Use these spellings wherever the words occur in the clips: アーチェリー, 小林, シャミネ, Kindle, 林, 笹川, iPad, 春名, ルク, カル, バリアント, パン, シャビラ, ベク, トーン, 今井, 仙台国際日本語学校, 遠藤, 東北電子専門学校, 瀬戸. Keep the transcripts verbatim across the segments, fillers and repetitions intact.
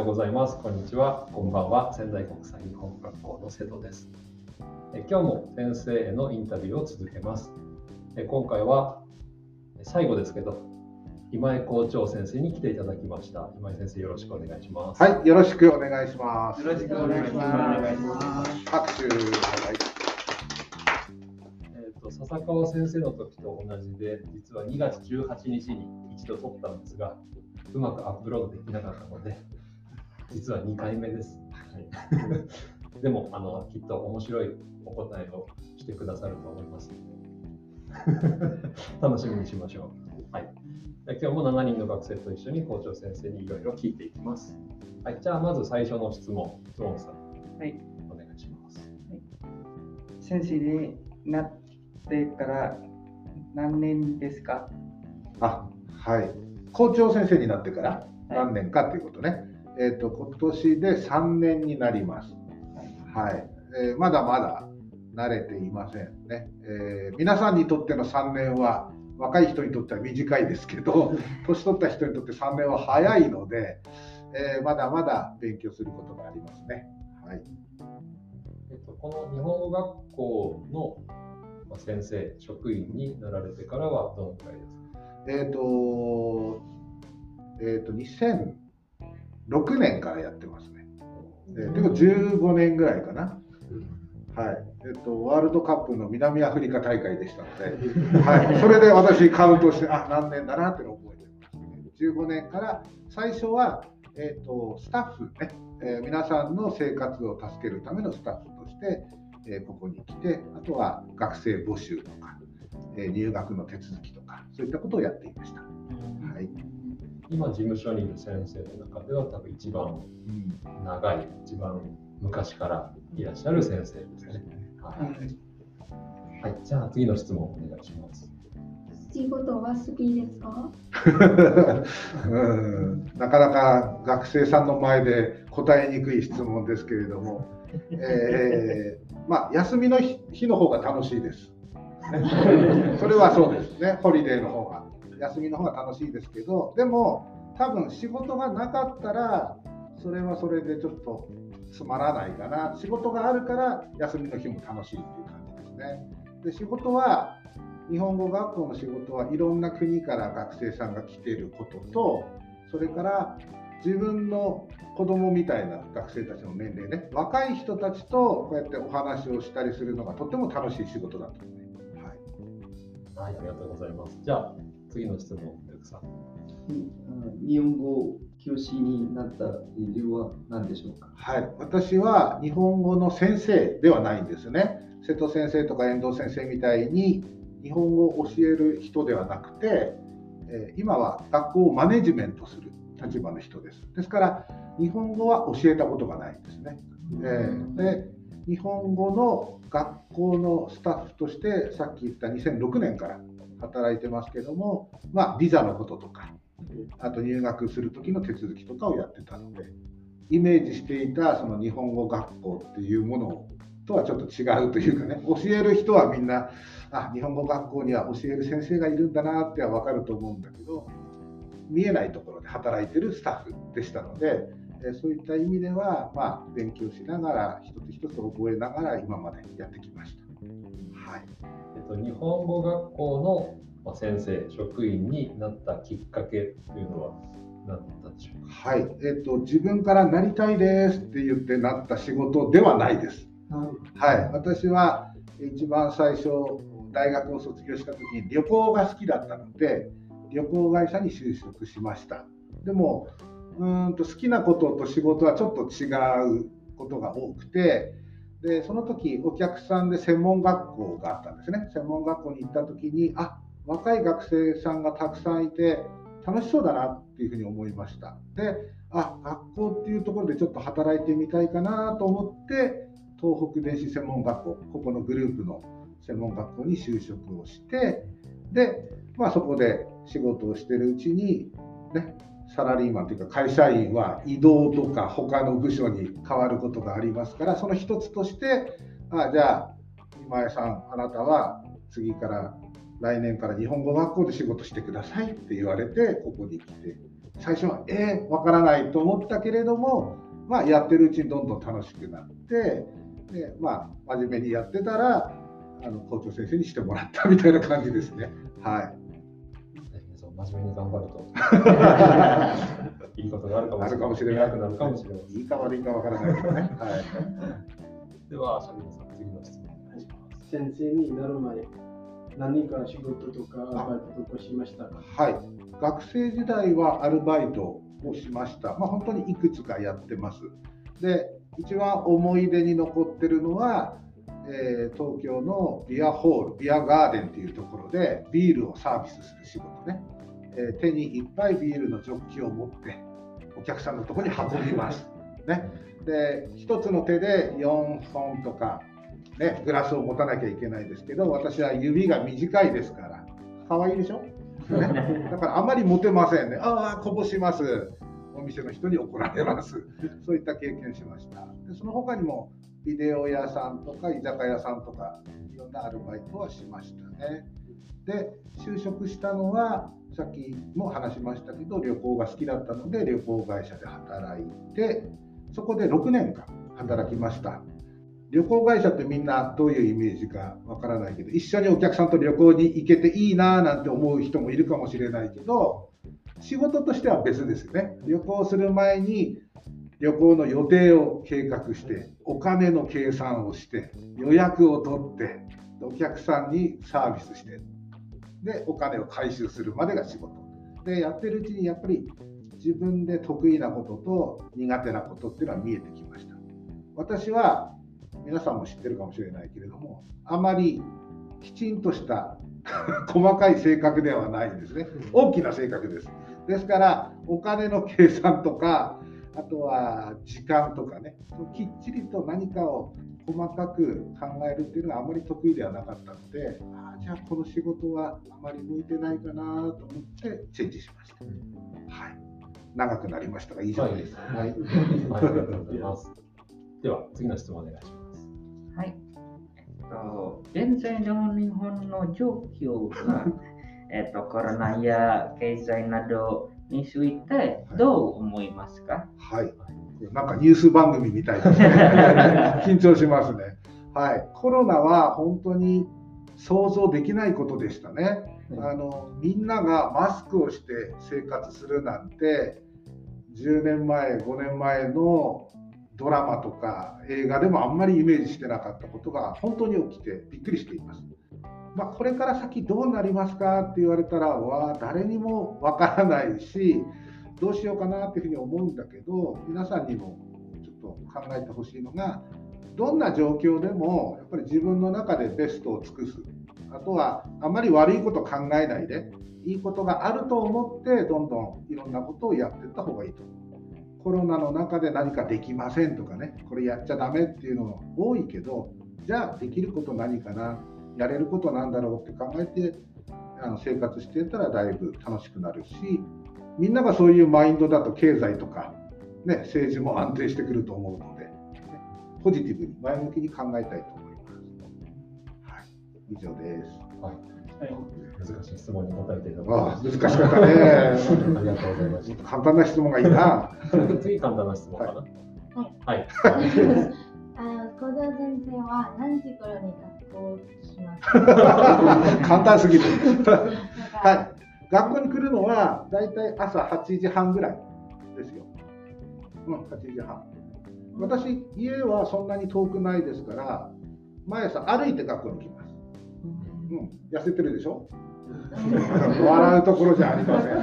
ようございます。こんにちは、こんばんは。仙台国際日本語学校の瀬戸です。え今日も先生へのインタビューを続けます。え今回は最後ですけど、今井校長先生に来ていただきました。今井先生、よろしくお願いします。はい、よろしくお願いします。よろしくお願いします。拍手。はい、笹川先生の時と同じで、実はにがつじゅうはちにちに一度撮ったんですが、うまくアップロードできなかったので、実はにかいめです、はい、でもあのきっと面白いお答えをしてくださると思います楽しみにしましょう、はい、今日もしちにんの学生と一緒に校長先生にいろいろ聞いていきます、はい、じゃあまず最初の質問、質問さん、はい、お願いします、はい、先生になってでから何年ですか？あ、はい。校長先生になってから何年かということね。はい、えっと今年でさんねんになります。はい。はい、えー、まだまだ慣れていませんね、えー。皆さんにとってのさんねんは若い人にとっては短いですけど、年取った人にとってさんねんは早いので、えー、まだまだ勉強することがありますね。はい。えっとこの日本語学校の先生、職員になられてからはどのくらいですか？えっと、えっとにせんろくねんからやってますね。えー、でもじゅうごねんぐらいかな。はい。えっとワールドカップの南アフリカ大会でしたので、はい。それで私カウントして、あ、何年だなって覚えてます。じゅうごねんから最初はえっとスタッフね、えー、皆さんの生活を助けるためのスタッフとして。ここに来て、あとは学生募集とか入学の手続きとか、そういったことをやっていました。はい、今事務所にいる先生の中では多分一番長い、うん、一番昔からいらっしゃる先生ですね。はい、はい、じゃあ次の質問をお願いします。仕事は好きですか？うん、なかなか学生さんの前で答えにくい質問ですけれどもえー、まあ休みの 日, 日の方が楽しいです。それはそうですね。ホリデーの方が、休みの方が楽しいですけど、でも多分仕事がなかったらそれはそれでちょっとつまらないかな。仕事があるから休みの日も楽しいっていう感じですね。で、仕事は日本語学校の仕事はいろんな国から学生さんが来ていることと、それから自分の子供みたいな学生たちの年齢ね、若い人たちとこうやってお話をしたりするのがとっても楽しい仕事だと思います。はい、はい、ありがとうございます。じゃあ次の質問、ルクさん。日本語教師になった理由は何でしょうか？はい、私は日本語の先生ではないんですね。瀬戸先生とか遠藤先生みたいに日本語を教える人ではなくて、今は学校をマネジメントする立場の人です。ですから日本語は教えたことがないんですね。えー、で、日本語の学校のスタッフとしてさっき言ったにせんろくねんから働いてますけども、まあビザのこととか、あと入学する時の手続きとかをやってたので、イメージしていたその日本語学校っていうものとはちょっと違うというかね、教える人はみんな、あ、日本語学校には教える先生がいるんだなっては分かると思うんだけど、見えないところで働いてるスタッフでしたので、そういった意味では、まあ、勉強しながら一つ一つ覚えながら今までやってきました。はい、えっと、日本語学校の先生、職員になったきっかけというのは何だったんでしょうか？はい、えっと、自分からなりたいですって言ってなった仕事ではないです。はい、私は一番最初大学を卒業した時に旅行が好きだったので、旅行会社に就職しました。でもうーんと好きなことと仕事はちょっと違うことが多くて、でその時お客さんで専門学校があったんですね。専門学校に行った時に、あ、若い学生さんがたくさんいて楽しそうだなっていうふうに思いました。で、あ、学校っていうところでちょっと働いてみたいかなと思って、東北電子専門学校、ここのグループの専門学校に就職をして、で、まあ、そこで仕事をしているうちに、ね、サラリーマンというか会社員は異動とか他の部署に変わることがありますから、その一つとして、あ、じゃあ今井さん、あなたは次から来年から日本語学校で仕事してくださいって言われて、ここに来て最初はえー、わからないと思ったけれども、まあ、やってるうちにどんどん楽しくなって、でまあ、真面目にやってたらあの校長先生にしてもらったみたいな感じですね。はい。真面目に頑張るといいことがあるかもしれない。あるかもしれない。なるかもしれない。いいか悪いかわからないけどね。はい。では、シャミネさん、次の質問お願いします。先生になる前、何か仕事とかアルバイトとかしましたか？はい。学生時代はアルバイトをしました。まあ、本当にいくつかやってます。で、一番思い出に残ってるのは、えー、東京のビアホール、ビアガーデンっていうところでビールをサービスする仕事ね。えー、手にいっぱいビールのジョッキを持ってお客さんのところに運びます。ね、でひとつの手でよんほんとか、ね、グラスを持たなきゃいけないですけど、私は指が短いですから、かわいいでしょ、ね、だからあまり持てませんね。ああ、こぼします。お店の人に怒られます。そういった経験しました。でその他にもビデオ屋さんとか居酒屋さんとかいろんなアルバイトはしましたね。で就職したのはさっきも話しましたけど、旅行が好きだったので旅行会社で働いて、そこでろくねんかん働きました。旅行会社ってみんなどういうイメージかわからないけど、一緒にお客さんと旅行に行けていいなーなんて思う人もいるかもしれないけど、仕事としては別ですよね。旅行する前に旅行の予定を計画して、お金の計算をして、予約を取って、お客さんにサービスして、でお金を回収するまでが仕事で、やってるうちにやっぱり自分で得意なことと苦手なことっていうのは見えてきました。私は皆さんも知ってるかもしれないけれども、あまりきちんとした細かい性格ではないんですね。大きな性格です。ですからお金の計算とか、あとは時間とかね、きっちりと何かを細かく考えるっていうのはあまり得意ではなかったので、ああじゃあこの仕事はあまり向いてないかなと思ってチェンジしました。はい、長くなりましたが以上です。はい、ありがとうございます。では次の質問お願いします。はい。えっと現在の日本の状況がえっとコロナや経済などについてどう思いますか？はい、はい、なんかニュース番組みたいですね。緊張しますね。はい、コロナは本当に想像できないことでしたね。あのみんながマスクをして生活するなんて、じゅうねんまえ、ごねんまえのドラマとか映画でもあんまりイメージしてなかったことが本当に起きてびっくりしています。まあ、これから先どうなりますかって言われたらは誰にもわからないし、どうしようかなっていうふうに思うんだけど、皆さんにもちょっと考えてほしいのが、どんな状況でもやっぱり自分の中でベストを尽くす、あとはあまり悪いこと考えないで、いいことがあると思ってどんどんいろんなことをやっていった方がいいと思う。コロナの中で何かできませんとかね、これやっちゃダメっていうのも多いけど、じゃあできること何かな、やれることなんだろうって考えてあの生活してたらだいぶ楽しくなるし、みんながそういうマインドだと経済とか、ね、政治も安定してくると思うので、ポジティブに前向きに考えたいと思います。はい、以上です。はい、難しい質問に答えていただきます。ああ、難しかったね。ありがとうございます。ちょっと簡単な質問がいいな。次簡単な質問かな。はい。はい小田先生は何時頃に学校しますか？簡単すぎる。はい、学校に来るのはだいたい朝はちじはんぐらいですよ。うん、はちじはん。私、家はそんなに遠くないですから、毎朝歩いて学校に来ます。うん、痩せてるでしょ？笑うところじゃありません。は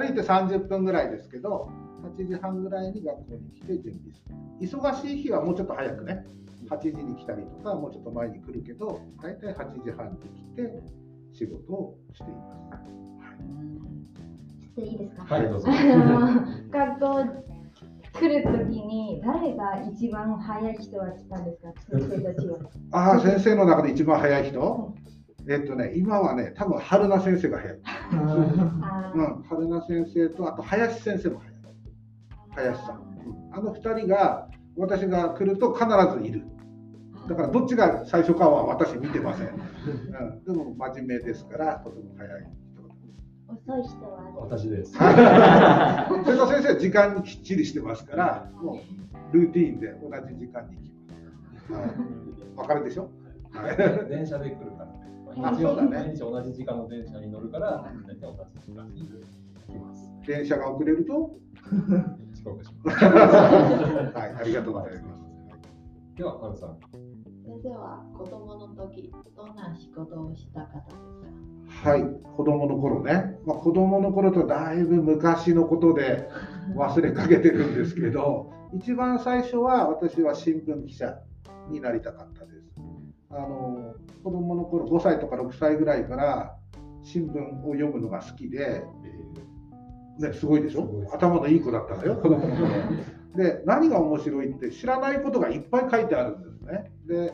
い、歩いてさんじゅっぷんぐらいですけど、はちじはんぐらいに学校に来て準備する。忙しい日はもうちょっと早くね、はちじに来たりとか、もうちょっと前に来るけど、だいたいはちじはんに来て仕事をしています。はい、いいですか？はい、どうぞ。学校来るときに誰が一番早い人は来たんですか？先生たちは。ああ、先生の中で一番早い人？えっとね、今はね、多分春名先生が早い。うん、春名先生と、あと林先生も早い。林さん、あのふたりが私が来ると必ずいる。だからどっちが最初かは私見てません。うん、でも真面目ですからとても早い人。遅い人は私です。それと先生時間にきっちりしてますから、もうルーティーンで同じ時間に来ます。わかるでしょ？電車で来るから、ね、毎日同じ時間の電車に乗るから、大体同じ時間に来ます。電車が遅れると遅刻します。はい、ありがとうございます。ではカルさん。先生は子供の時どんな仕事をした方ですか？はい、子供の頃ね、まあ、子供の頃とだいぶ昔のことで忘れかけてるんですけど一番最初は私は新聞記者になりたかったです。あの子供の頃ごさいとかろくさいぐらいから新聞を読むのが好きで、ね、すごいでしょ？頭のいい子だったんだよ子供の頃で、何が面白いって知らないことがいっぱい書いてあるんですね。で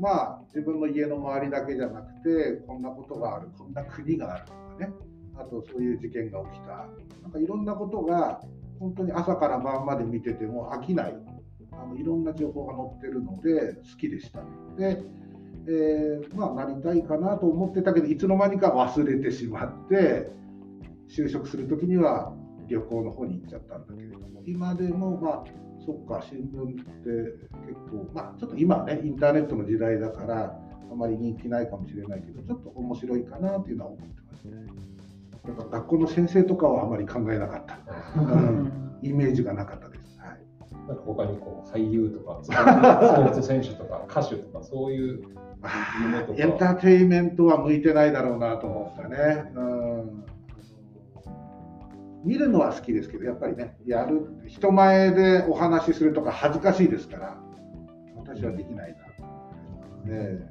まあ、自分の家の周りだけじゃなくてこんなことがあるこんな国があるとかね、あとそういう事件が起きた、なんかいろんなことが本当に朝から晩まで見てても飽きない、あのいろんな情報が載ってるので好きでした。で、えー、まあなりたいかなと思ってたけどいつの間にか忘れてしまって就職する時には旅行の方に行っちゃったんだけれども、今でもまあそっか新聞って結構、まあ、ちょっと今はねインターネットの時代だからあまり人気ないかもしれないけどちょっと面白いかなっていうのは思ってますね。だから学校の先生とかはあまり考えなかった、うん、イメージがなかったです、はい、なんか他にこう俳優とかスポーツ選手とか歌手とかそういう夢とかエンターテインメントは向いてないだろうなと思ったね、うん、見るのは好きですけどやっぱりねやる人前でお話しするとか恥ずかしいですから私はできないな、ね、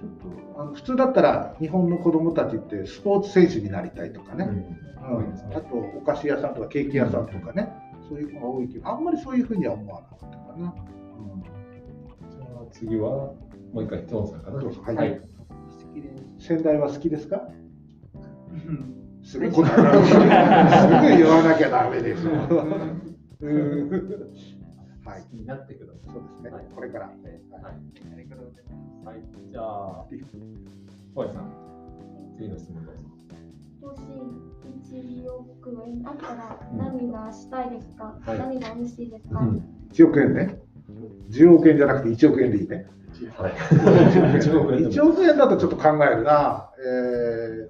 ちょっとあの普通だったら日本の子どもたちってスポーツ選手になりたいとかね、うんうん、あとお菓子屋さんとかケーキ屋さんとかね、うん、そういう子が多いけどあんまりそういうふうには思わなかったかな、うん、じゃあ次はもう一回トーンさんからどうぞ。はい、はい、仙台は好きですか？すぐ言わなきゃダメでしょ。はい、好きになってください。そうですね。はい、これから。はい。ありがとうございます。はい。じゃあ、小林さん、次の質問どうぞ。もしいちおく円あったら何がしたいですか？うん、何が欲しいですか？はい、うん、いちおく円ね。じゅうおく円じゃなくていちおく円でいいね。はい、いちおく円。いちおく円だとちょっと考えるな。えー、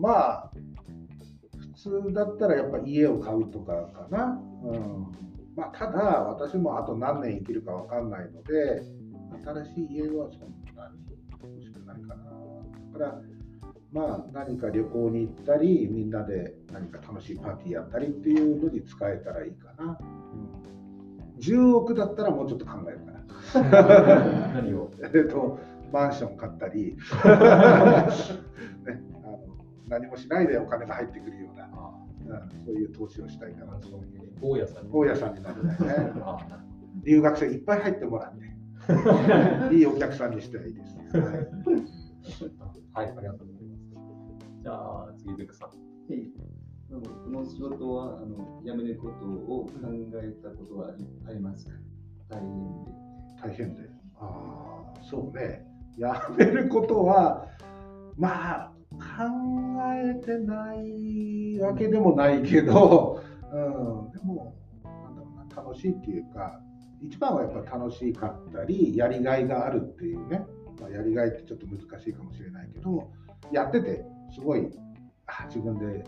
まあ。普通だったらやっぱ家を買うとかかな、うん、まあ、ただ私もあと何年生きるか分かんないので新しい家はそんなに欲しくないかな。だからまあ何か旅行に行ったりみんなで何か楽しいパーティーやったりっていうのに使えたらいいかな、うん、じゅうおくだったらもうちょっと考えるかな。何を？えっとマンション買ったり、ね、あの何もしないでお金が入ってくるような、うん、そういう投資をしたいかなと思って、大家さん、大家さんになるんだよね。留学生いっぱい入ってもらって、いいお客さんにしたらいいです。はい、ありがとうございます。じゃあ次ベクさん。はい。この仕事はあの辞めることを考えたことはありますか？大変で。大変で。ああ、そうね。辞めることはまあ。考えてないわけでもないけど、うん、でもなんだろうな、楽しいっていうか一番はやっぱ楽しかったりやりがいがあるっていうね、まあ、やりがいってちょっと難しいかもしれないけどやっててすごいあ自分で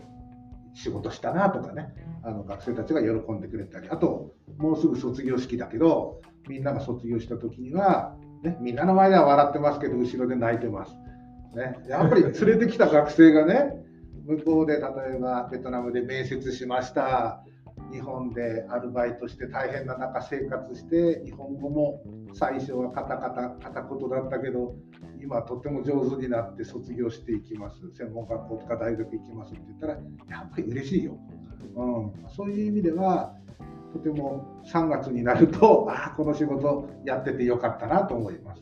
仕事したなとかね、あの学生たちが喜んでくれたり、あともうすぐ卒業式だけどみんなが卒業した時には、ね、みんなの前では笑ってますけど後ろで泣いてます。ね、やっぱり連れてきた学生がね向こうで例えばベトナムで面接しました、日本でアルバイトして大変な中生活して日本語も最初はカタカタ片言だったけど今とっても上手になって卒業していきます、専門学校とか大学行きますって言ったらやっぱり嬉しいよ、うん、そういう意味ではとてもさんがつになるとああこの仕事やっててよかったなと思います。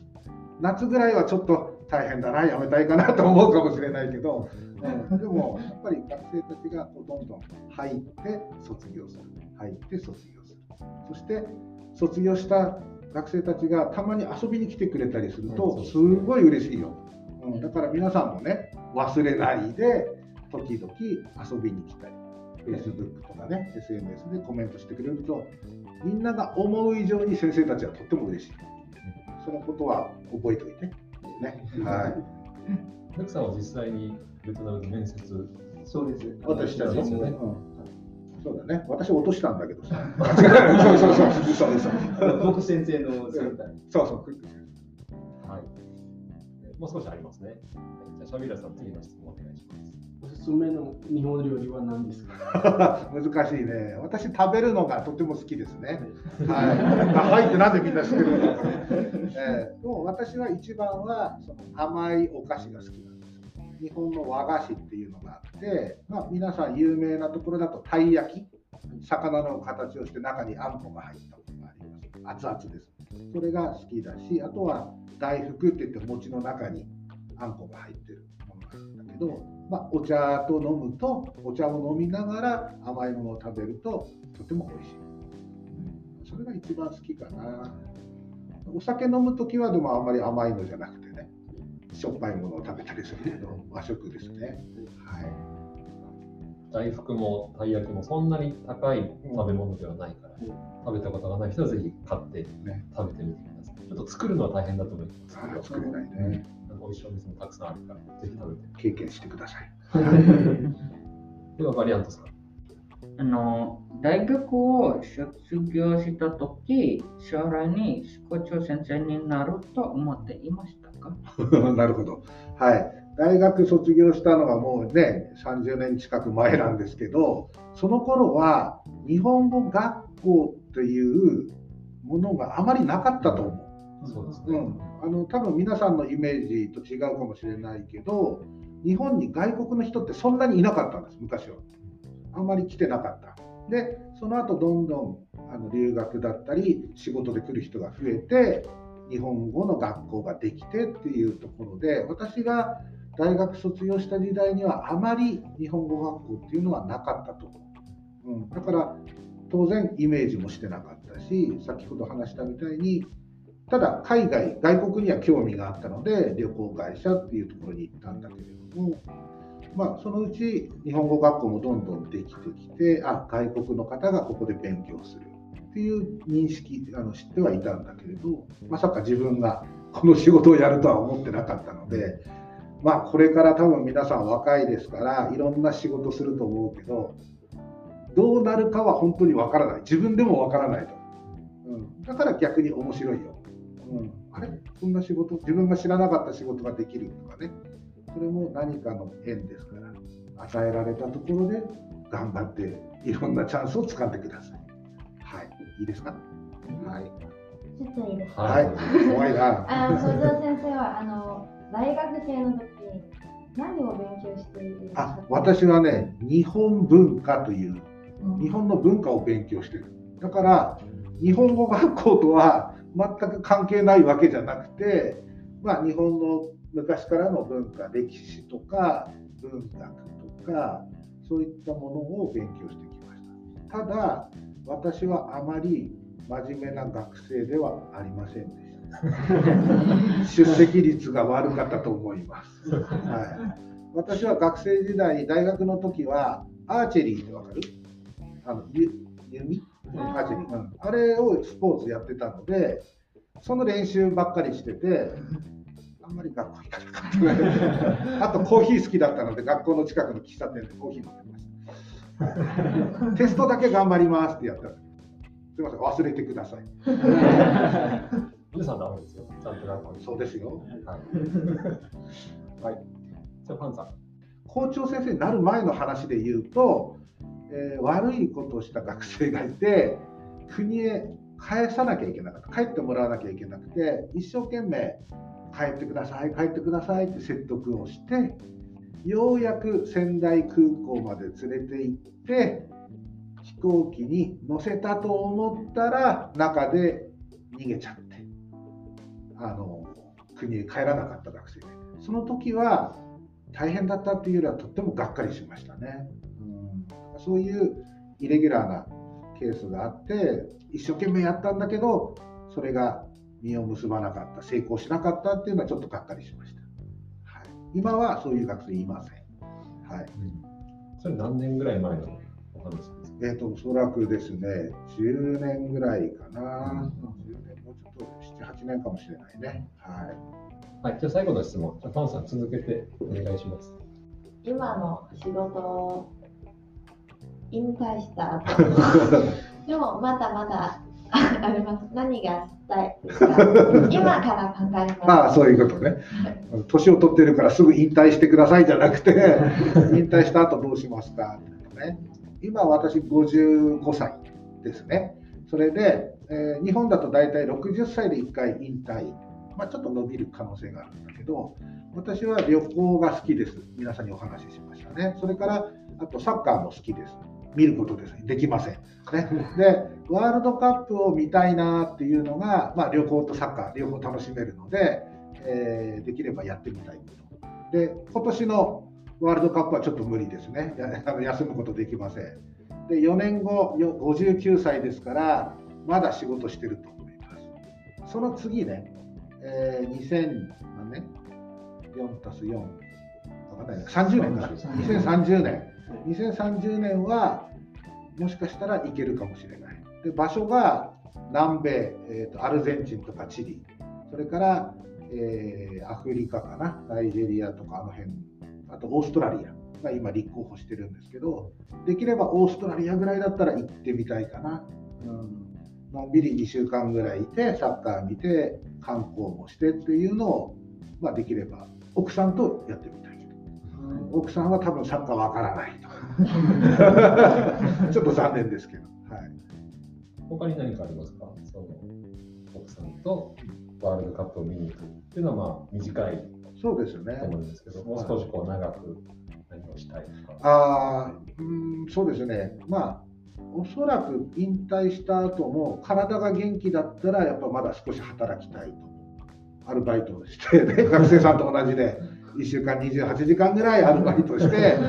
夏ぐらいはちょっと大変だな、やめたいかなと思うかもしれないけど、うん、でもやっぱり学生たちがどんどん入って卒業する、入って卒業する、そして卒業した学生たちがたまに遊びに来てくれたりするとすごい嬉しいよ、うん、だから皆さんもね忘れないで時々遊びに来たり、Facebook とかね エスエヌエス でコメントしてくれると、みんなが思う以上に先生たちはとっても嬉しい。そのことは覚えておいてね。はい。たくさんは実際にベトナムの面接、そうです。私たちですよね。そうだね。私落としたんだけどさ。そうそうそうそうそう。僕先生のセンターに。そうそう。はい。もう少しありますね。じゃあシャビラさん次の質問お願いします。おすすめの日本料理は何ですか？難しいね。私食べるのがとても好きですね。はい。はいってなんでみんな知ってるんだろう。えー、もう私は一番はその甘いお菓子が好きなんです。日本の和菓子っていうのがあって、まあ、皆さん有名なところだとたい焼き、魚の形をして中にあんこが入ったものがあります。熱々です。それが好きだし、あとは大福っていって餅の中にあんこが入ってるものなんだけど、まあ、お茶と飲むと、お茶を飲みながら甘いものを食べるととても美味しい。それが一番好きかな。お酒飲むときはでもあんまり甘いのじゃなくてね、しょっぱいものを食べたりするけど、和食ですね。はい、大福もたい焼きもそんなに高い食べ物ではないから、食べたことがない人はぜひ買って食べてみてください。ちょっと作るのは大変だと思います。作れないね。おいしいお店もたくさんあるから、ぜひ食べて経験してください。ではバリアントさん。あの大学を卒業したとき、将来に校長先生になると思っていましたか？なるほど。はい。大学卒業したのがもうね、さんじゅうねん近く前なんですけど、その頃は日本語学校というものがあまりなかったと思う。そうですね。うん。あの多分皆さんのイメージと違うかもしれないけど、日本に外国の人ってそんなにいなかったんです、昔は。あんまり来てなかった。でその後どんどんあの留学だったり仕事で来る人が増えて、日本語の学校ができてっていうところで、私が大学卒業した時代にはあまり日本語学校っていうのはなかったと思う、うん、だから当然イメージもしてなかったし、先ほど話したみたいに、ただ海外外国には興味があったので旅行会社っていうところに行ったんだけれども。まあ、そのうち日本語学校もどんどんできてきて、あ、外国の方がここで勉強するっていう認識、あの知ってはいたんだけれど、まさか自分がこの仕事をやるとは思ってなかったので、まあ、これから多分皆さん若いですからいろんな仕事すると思うけど、どうなるかは本当にわからない。自分でもわからないと、うん、だから逆に面白いよ、うん、あれこんな仕事、自分が知らなかった仕事ができるとかね、それも何かの縁ですから、与えられたところで頑張っていろんなチャンスを掴んでください。はい、いいですか？はい。ちょっといいですか？はい。怖いな。あの校長先生はあの大学生の時何を勉強しているんですか？あ、私はね、日本文化という、うん、日本の文化を勉強している。だから日本語学校とは全く関係ないわけじゃなくて、まあ日本の昔からの文化、歴史とか文学とかそういったものを勉強してきました。ただ私はあまり真面目な学生ではありませんでした。出席率が悪かったと思います。はい。私は学生時代、大学の時はアーチェリーってわかる？あの弓？アーチェリー。あれをスポーツやってたので、その練習ばっかりしてて。あんまり学校行かなかった。あとコーヒー好きだったので、学校の近くの喫茶店でコーヒー飲んでました。テストだけ頑張りますってやった。すみません、忘れてください。皆さんダメですよ。ちゃんと学校に。そうですよ。はい。じゃあパンさん。校長先生になる前の話で言うと、えー、悪いことをした学生がいて、国へ返さなきゃいけなかった。帰ってもらわなきゃいけなくて、一生懸命。帰ってください、帰ってくださいって説得をして、ようやく仙台空港まで連れて行って飛行機に乗せたと思ったら中で逃げちゃって、あの国へ帰らなかった学生で、その時は大変だったっていうよりはとってもがっかりしましたね。うん、そういうイレギュラーなケースがあって、一生懸命やったんだけどそれが実を結ばなかった、成功しなかったっていうのはちょっとがっかりしました。はい、今はそういう学生いません。はい。それ何年ぐらい前のお話ですか？えっと、おそらくですね、じゅうねんぐらいかな。じゅうねん、もうちょっとなな、はちねんかもしれないね。はい。はい、じゃあ最後の質問、パンさん続けてお願いします。今の仕事を引退した後でもまだまだあります。何がしたいですか？今から考えます。ああ、そういうことね。年を取ってるからすぐ引退してくださいじゃなくて引退した後どうしますかとかね。今私ごじゅうごさいですね。それで、えー、日本だと大体ろくじゅっさいでいっかい引退、まあ、ちょっと伸びる可能性があるんだけど、私は旅行が好きです。皆さんにお話ししましたね。それからあとサッカーも好きです。見ることですね。できません、ね、でワールドカップを見たいなっていうのが、まあ、旅行とサッカー両方楽しめるので、えー、できればやってみたいことで、今年のワールドカップはちょっと無理ですね。休むことできません。でよねんごごじゅうきゅうさいですからまだ仕事してると思います。その次ね、えー、にせんねん よんたすよん わかんないね、さんじゅうねんか。にせんさんじゅうねんにせんさんじゅうねんはもしかしたら行けるかもしれない。で場所が南米、えーと、アルゼンチンとかチリ、それから、えー、アフリカかな、ナイジェリアとかあの辺、あとオーストラリアが今立候補してるんですけど、できればオーストラリアぐらいだったら行ってみたいかな。うん、のんびりにしゅうかんぐらいいてサッカー見て観光もしてっていうのを、まあ、できれば奥さんとやってみたい。奥さんは多分サッカーわからないとちょっと残念ですけど、はい、他に何かありますか？その奥さんとワールドカップを見に行くっていうのはまあ短いそうですよねと思うんですけど、もう少しこう長く何をしたいとか。あー、うん、そうですね。まあおそらく引退した後も体が元気だったらやっぱまだ少し働きたいと、アルバイトをして、ね、学生さんと同じでいっしゅうかんにじゅうはちじかんぐらいアルバイトして、ね、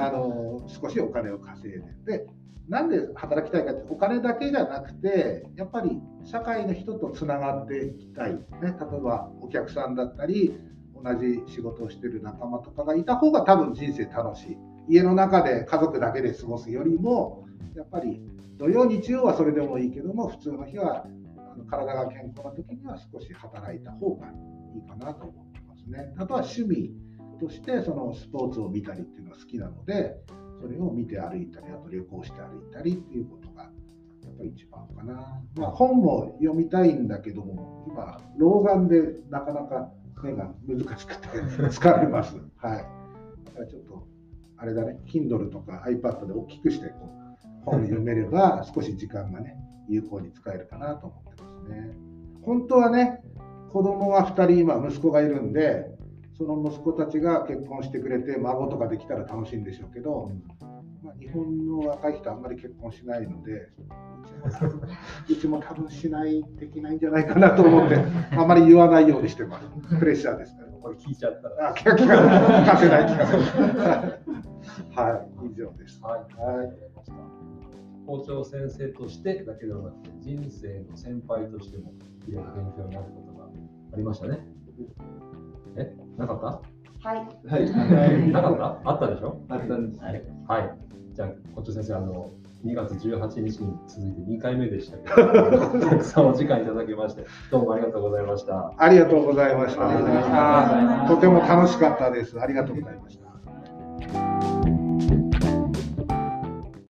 あの少しお金を稼いで、でなんで働きたいかってお金だけじゃなくてやっぱり社会の人とつながっていきたい、ね、例えばお客さんだったり同じ仕事をしている仲間とかがいた方が多分人生楽しい。家の中で家族だけで過ごすよりもやっぱり土曜日曜はそれでもいいけども、普通の日は体が健康な時には少し働いた方がいいかなと思う。あとは趣味としてそのスポーツを見たりっていうのが好きなので、それを見て歩いたり、あと旅行して歩いたりっていうことがやっぱり一番かな。まあ、本も読みたいんだけども今老眼でなかなか目が難しくて疲れます。はい。だからちょっとあれだね、Kindle とか iPad で大きくしてこう本を読めれば少し時間がね有効に使えるかなと思ってますね。本当はね。子供はふたり今息子がいるんで、その息子たちが結婚してくれて孫とかできたら楽しいんでしょうけど、まあ、日本の若い人はあんまり結婚しないのでうちも多分しないできないんじゃないかなと思ってあまり言わないようにしてます。プレッシャーですから、ね、これ聞いちゃったらあ聞かせない聞かせないはい、以上です。はい、はい校長先生としてだけではなくて人生の先輩としてもいろいろ勉強になることがありましたね。え、なかった？はい。はい。なかった？あったでしょ？あったんです。はい。はい、じゃあ校長先生、あのにがつじゅうはちにちに続いてにかいめでしたけど、たくさんお時間いただきましてどうもありがとうございました。ありがとうございました。とても楽しかったです。ありがとうございました。